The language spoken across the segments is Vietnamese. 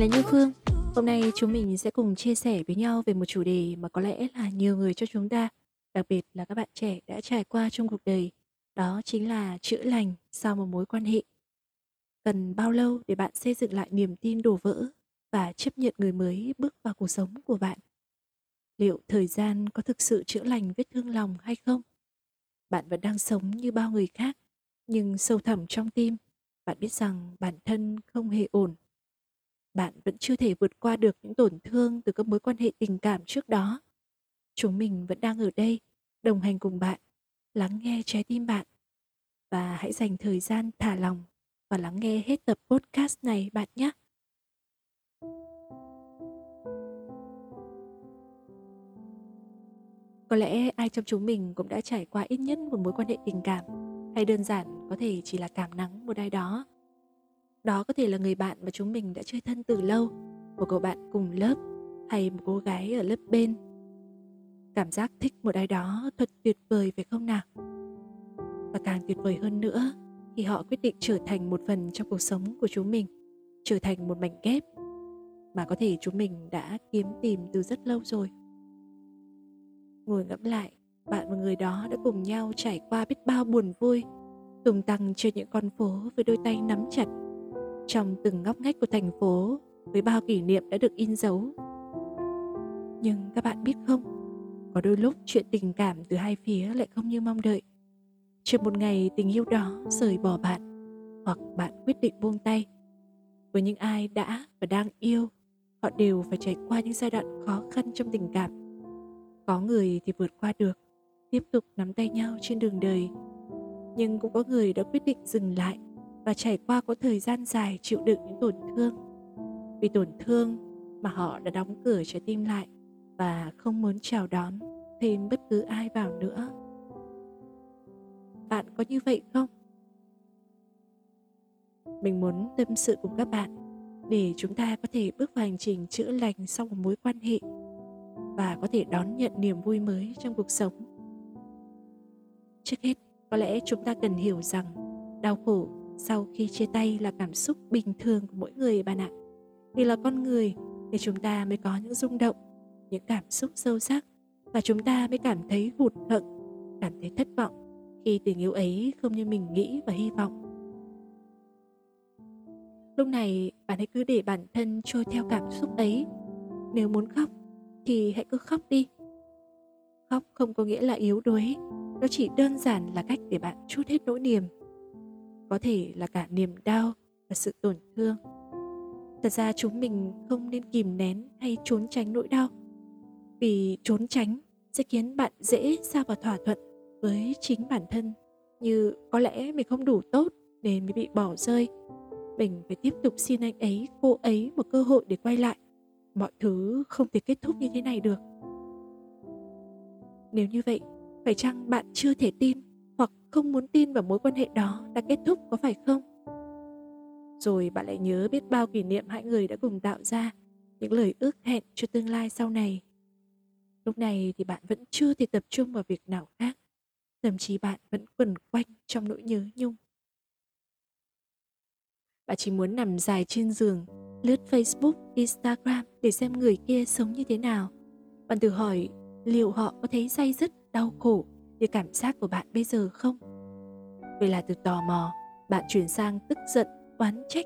Là Như Phương. Hôm nay chúng mình sẽ cùng chia sẻ với nhau về một chủ đề mà có lẽ là nhiều người cho chúng ta, đặc biệt là các bạn trẻ đã trải qua trong cuộc đời. Đó chính là chữa lành sau một mối quan hệ. Cần bao lâu để bạn xây dựng lại niềm tin đổ vỡ và chấp nhận người mới bước vào cuộc sống của bạn? Liệu thời gian có thực sự chữa lành vết thương lòng hay không? Bạn vẫn đang sống như bao người khác, nhưng sâu thẳm trong tim, bạn biết rằng bản thân không hề ổn. Bạn vẫn chưa thể vượt qua được những tổn thương từ các mối quan hệ tình cảm trước đó. Chúng mình vẫn đang ở đây, đồng hành cùng bạn, lắng nghe trái tim bạn. Và hãy dành thời gian thả lòng và lắng nghe hết tập podcast này bạn nhé. Có lẽ ai trong chúng mình cũng đã trải qua ít nhất một mối quan hệ tình cảm, hay đơn giản có thể chỉ là cảm nắng một ai đó. Đó có thể là người bạn mà chúng mình đã chơi thân từ lâu, một cậu bạn cùng lớp hay một cô gái ở lớp bên. Cảm giác thích một ai đó thật tuyệt vời phải không nào? Và càng tuyệt vời hơn nữa khi họ quyết định trở thành một phần trong cuộc sống của chúng mình, trở thành một mảnh ghép mà có thể chúng mình đã kiếm tìm từ rất lâu rồi. Ngồi ngẫm lại, bạn và người đó đã cùng nhau trải qua biết bao buồn vui, tung tăng trên những con phố với đôi tay nắm chặt, trong từng ngóc ngách của thành phố với bao kỷ niệm đã được in dấu. Nhưng các bạn biết không, có đôi lúc chuyện tình cảm từ hai phía lại không như mong đợi. Chừng một ngày tình yêu đó rời bỏ bạn, hoặc bạn quyết định buông tay. Với những ai đã và đang yêu, họ đều phải trải qua những giai đoạn khó khăn trong tình cảm. Có người thì vượt qua được, tiếp tục nắm tay nhau trên đường đời. Nhưng cũng có người đã quyết định dừng lại và trải qua có thời gian dài chịu đựng những tổn thương. Vì tổn thương mà họ đã đóng cửa trái tim lại và không muốn chào đón thêm bất cứ ai vào nữa. Bạn có như vậy không? Mình muốn tâm sự cùng các bạn để chúng ta có thể bước vào hành trình chữa lành sau một mối quan hệ và có thể đón nhận niềm vui mới trong cuộc sống. Trước hết, có lẽ chúng ta cần hiểu rằng đau khổ sau khi chia tay là cảm xúc bình thường của mỗi người bạn ạ. Vì là con người thì chúng ta mới có những rung động, những cảm xúc sâu sắc, và chúng ta mới cảm thấy hụt hẫng, cảm thấy thất vọng khi tình yêu ấy không như mình nghĩ và hy vọng. Lúc này bạn hãy cứ để bản thân trôi theo cảm xúc ấy. Nếu muốn khóc thì hãy cứ khóc đi. Khóc không có nghĩa là yếu đuối, nó chỉ đơn giản là cách để bạn trút hết nỗi niềm, có thể là cả niềm đau và sự tổn thương. Thật ra chúng mình không nên kìm nén hay trốn tránh nỗi đau, vì trốn tránh sẽ khiến bạn dễ sa vào thỏa thuận với chính bản thân, như có lẽ mình không đủ tốt nên mới bị bỏ rơi, mình phải tiếp tục xin anh ấy, cô ấy một cơ hội để quay lại, mọi thứ không thể kết thúc như thế này được. Nếu như vậy, phải chăng bạn chưa thể tin hoặc không muốn tin vào mối quan hệ đó đã kết thúc, có phải không? Rồi bạn lại nhớ biết bao kỷ niệm hai người đã cùng tạo ra, những lời ước hẹn cho tương lai sau này. Lúc này thì bạn vẫn chưa thể tập trung vào việc nào khác, thậm chí bạn vẫn quẩn quanh trong nỗi nhớ nhung. Bạn chỉ muốn nằm dài trên giường, lướt Facebook, Instagram để xem người kia sống như thế nào. Bạn tự hỏi liệu họ có thấy day dứt, đau khổ như cảm giác của bạn bây giờ không? Vậy là từ tò mò, bạn chuyển sang tức giận, oán trách.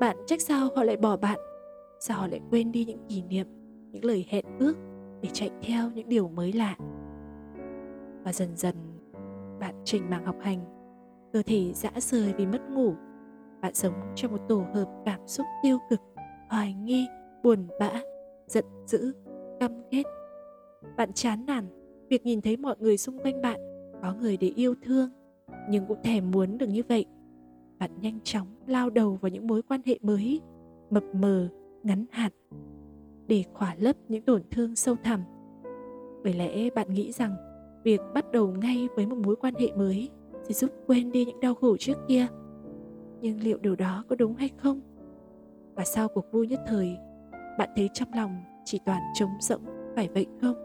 Bạn trách sao họ lại bỏ bạn, sao họ lại quên đi những kỷ niệm, những lời hẹn ước để chạy theo những điều mới lạ. Và dần dần bạn chểnh mảng học hành, cơ thể rã rời vì mất ngủ. Bạn sống trong một tổ hợp cảm xúc tiêu cực, hoài nghi, buồn bã, giận dữ, căm ghét. Bạn chán nản việc nhìn thấy mọi người xung quanh bạn có người để yêu thương, nhưng cũng thèm muốn được như vậy. bạn nhanh chóng lao đầu vào những mối quan hệ mới, mập mờ, ngắn hạn, để khỏa lấp những tổn thương sâu thẳm. Bởi lẽ bạn nghĩ rằng việc bắt đầu ngay với một mối quan hệ mới sẽ giúp quên đi những đau khổ trước kia. Nhưng liệu điều đó có đúng hay không? Và sau cuộc vui nhất thời, bạn thấy trong lòng chỉ toàn trống rỗng, phải vậy không?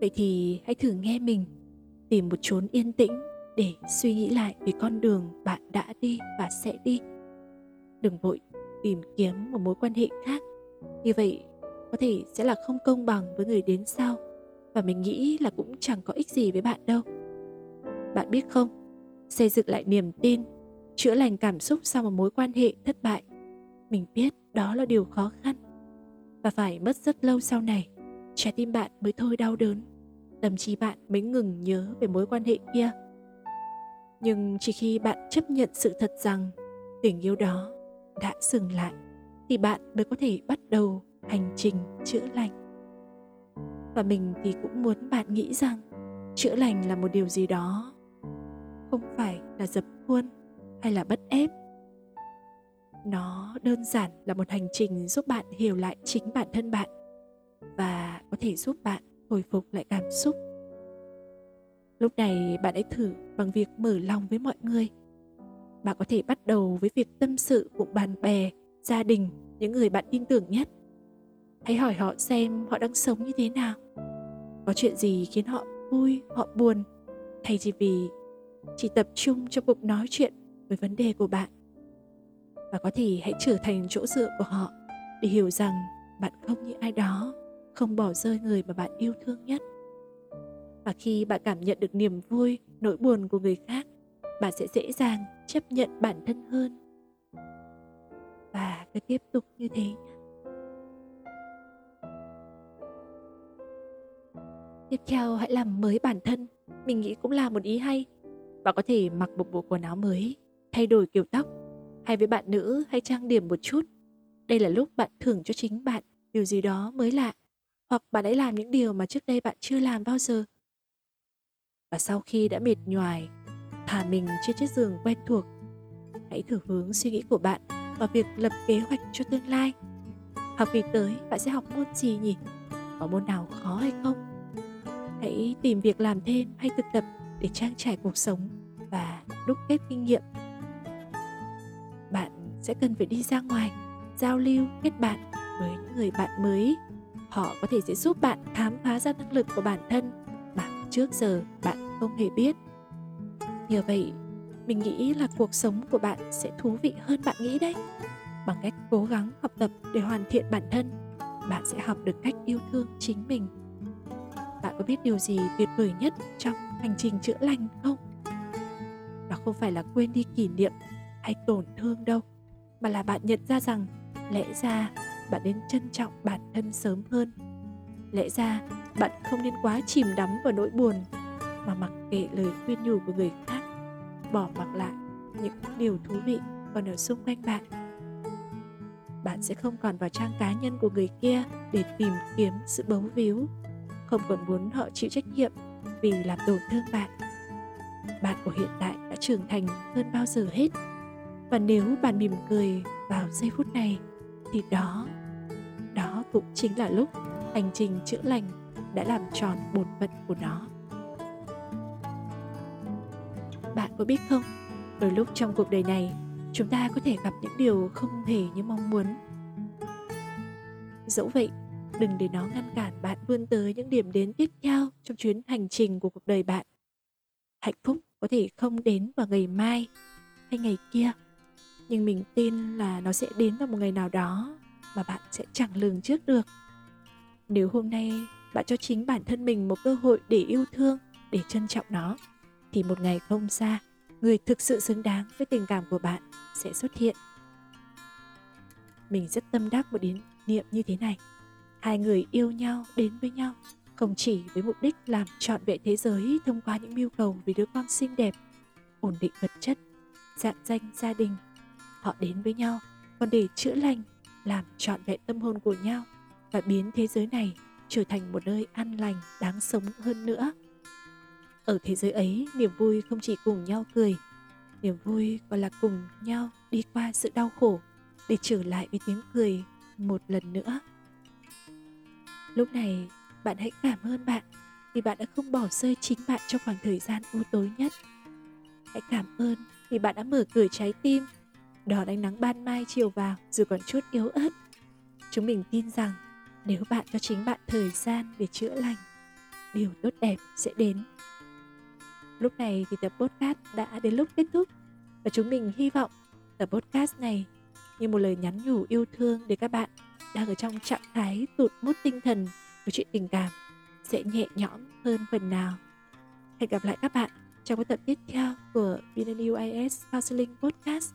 Vậy thì hãy thử nghe mình, tìm một chốn yên tĩnh để suy nghĩ lại về con đường bạn đã đi và sẽ đi. Đừng vội tìm kiếm một mối quan hệ khác, như vậy có thể sẽ là không công bằng với người đến sau, và mình nghĩ là cũng chẳng có ích gì với bạn đâu. Bạn biết không, xây dựng lại niềm tin, chữa lành cảm xúc sau một mối quan hệ thất bại, mình biết đó là điều khó khăn, và phải mất rất lâu sau này, trái tim bạn mới thôi đau đớn, tâm trí bạn mới ngừng nhớ về mối quan hệ kia. Nhưng chỉ khi bạn chấp nhận sự thật rằng tình yêu đó đã dừng lại, thì bạn mới có thể bắt đầu hành trình chữa lành. Và mình thì cũng muốn bạn nghĩ rằng chữa lành là một điều gì đó, không phải là dập khuôn hay là bắt ép. Nó đơn giản là một hành trình giúp bạn hiểu lại chính bản thân bạn và có thể giúp bạn hồi phục lại cảm xúc. Lúc này bạn hãy thử bằng việc mở lòng với mọi người. Bạn có thể bắt đầu với việc tâm sự cùng bạn bè, gia đình, những người bạn tin tưởng nhất. Hãy hỏi họ xem họ đang sống như thế nào, có chuyện gì khiến họ vui, họ buồn, thay vì chỉ tập trung trong cuộc nói chuyện về vấn đề của bạn. Và có thể hãy trở thành chỗ dựa của họ để hiểu rằng bạn không như ai đó, không bỏ rơi người mà bạn yêu thương nhất. Và khi bạn cảm nhận được niềm vui, nỗi buồn của người khác, bạn sẽ dễ dàng chấp nhận bản thân hơn. Và cứ tiếp tục như thế. Tiếp theo, hãy làm mới bản thân, mình nghĩ cũng là một ý hay. Bạn có thể mặc một bộ quần áo mới, thay đổi kiểu tóc, hay với bạn nữ hãy trang điểm một chút. Đây là lúc bạn thưởng cho chính bạn điều gì đó mới lạ, hoặc bạn hãy làm những điều mà trước đây bạn chưa làm bao giờ. Và sau khi đã mệt nhoài, thả mình trên chiếc giường quen thuộc, hãy thử hướng suy nghĩ của bạn vào việc lập kế hoạch cho tương lai. Học kỳ tới bạn sẽ học môn gì nhỉ? Có môn nào khó hay không? Hãy tìm việc làm thêm hay thực tập để trang trải cuộc sống và đúc kết kinh nghiệm. Bạn sẽ cần phải đi ra ngoài, giao lưu, kết bạn với những người bạn mới. Họ có thể sẽ giúp bạn khám phá ra năng lực của bản thân mà trước giờ bạn không hề biết. Nhờ vậy, mình nghĩ là cuộc sống của bạn sẽ thú vị hơn bạn nghĩ đấy. Bằng cách cố gắng học tập để hoàn thiện bản thân, bạn sẽ học được cách yêu thương chính mình. Bạn có biết điều gì tuyệt vời nhất trong hành trình chữa lành không? Đó không phải là quên đi kỷ niệm hay tổn thương đâu, mà là bạn nhận ra rằng lẽ ra bạn nên trân trọng bản thân sớm hơn. Lẽ ra bạn không nên quá chìm đắm vào nỗi buồn mà mặc kệ lời khuyên nhủ của người khác, bỏ mặc lại những điều thú vị còn ở xung quanh bạn. Bạn sẽ không còn vào trang cá nhân của người kia để tìm kiếm sự bấu víu, không còn muốn họ chịu trách nhiệm vì làm tổn thương bạn. Bạn của hiện tại đã trưởng thành hơn bao giờ hết. Và nếu bạn mỉm cười vào giây phút này, thì đó cũng chính là lúc hành trình chữa lành đã làm tròn bổn phận của nó. Bạn có biết không, đôi lúc trong cuộc đời này, chúng ta có thể gặp những điều không thể như mong muốn. Dẫu vậy, đừng để nó ngăn cản bạn vươn tới những điểm đến tiếp theo trong chuyến hành trình của cuộc đời bạn. Hạnh phúc có thể không đến vào ngày mai hay ngày kia, nhưng mình tin là nó sẽ đến vào một ngày nào đó mà bạn sẽ chẳng lường trước được. Nếu hôm nay bạn cho chính bản thân mình một cơ hội để yêu thương, để trân trọng nó, thì một ngày không xa, người thực sự xứng đáng với tình cảm của bạn sẽ xuất hiện. Mình rất tâm đắc một ý niệm như thế này. Hai người yêu nhau đến với nhau không chỉ với mục đích làm trọn vẹn thế giới thông qua những mưu cầu vì đứa con xinh đẹp, ổn định vật chất, dạng danh gia đình. Họ đến với nhau còn để chữa lành, làm trọn vẹn tâm hồn của nhau và biến thế giới này trở thành một nơi an lành, đáng sống hơn nữa. Ở thế giới ấy, niềm vui không chỉ cùng nhau cười, niềm vui còn là cùng nhau đi qua sự đau khổ để trở lại với tiếng cười một lần nữa. Lúc này, bạn hãy cảm ơn bạn vì bạn đã không bỏ rơi chính bạn trong khoảng thời gian u tối nhất. Hãy cảm ơn vì bạn đã mở cửa trái tim, đón ánh nắng ban mai chiều vào dù còn chút yếu ớt. Chúng mình tin rằng nếu bạn cho chính bạn thời gian để chữa lành, điều tốt đẹp sẽ đến. Lúc này thì tập podcast đã đến lúc kết thúc, và chúng mình hy vọng tập podcast này như một lời nhắn nhủ yêu thương để các bạn đang ở trong trạng thái tụt mút tinh thần của chuyện tình cảm sẽ nhẹ nhõm hơn phần nào. Hẹn gặp lại các bạn trong các tập tiếp theo của VNUIS Counseling Podcast.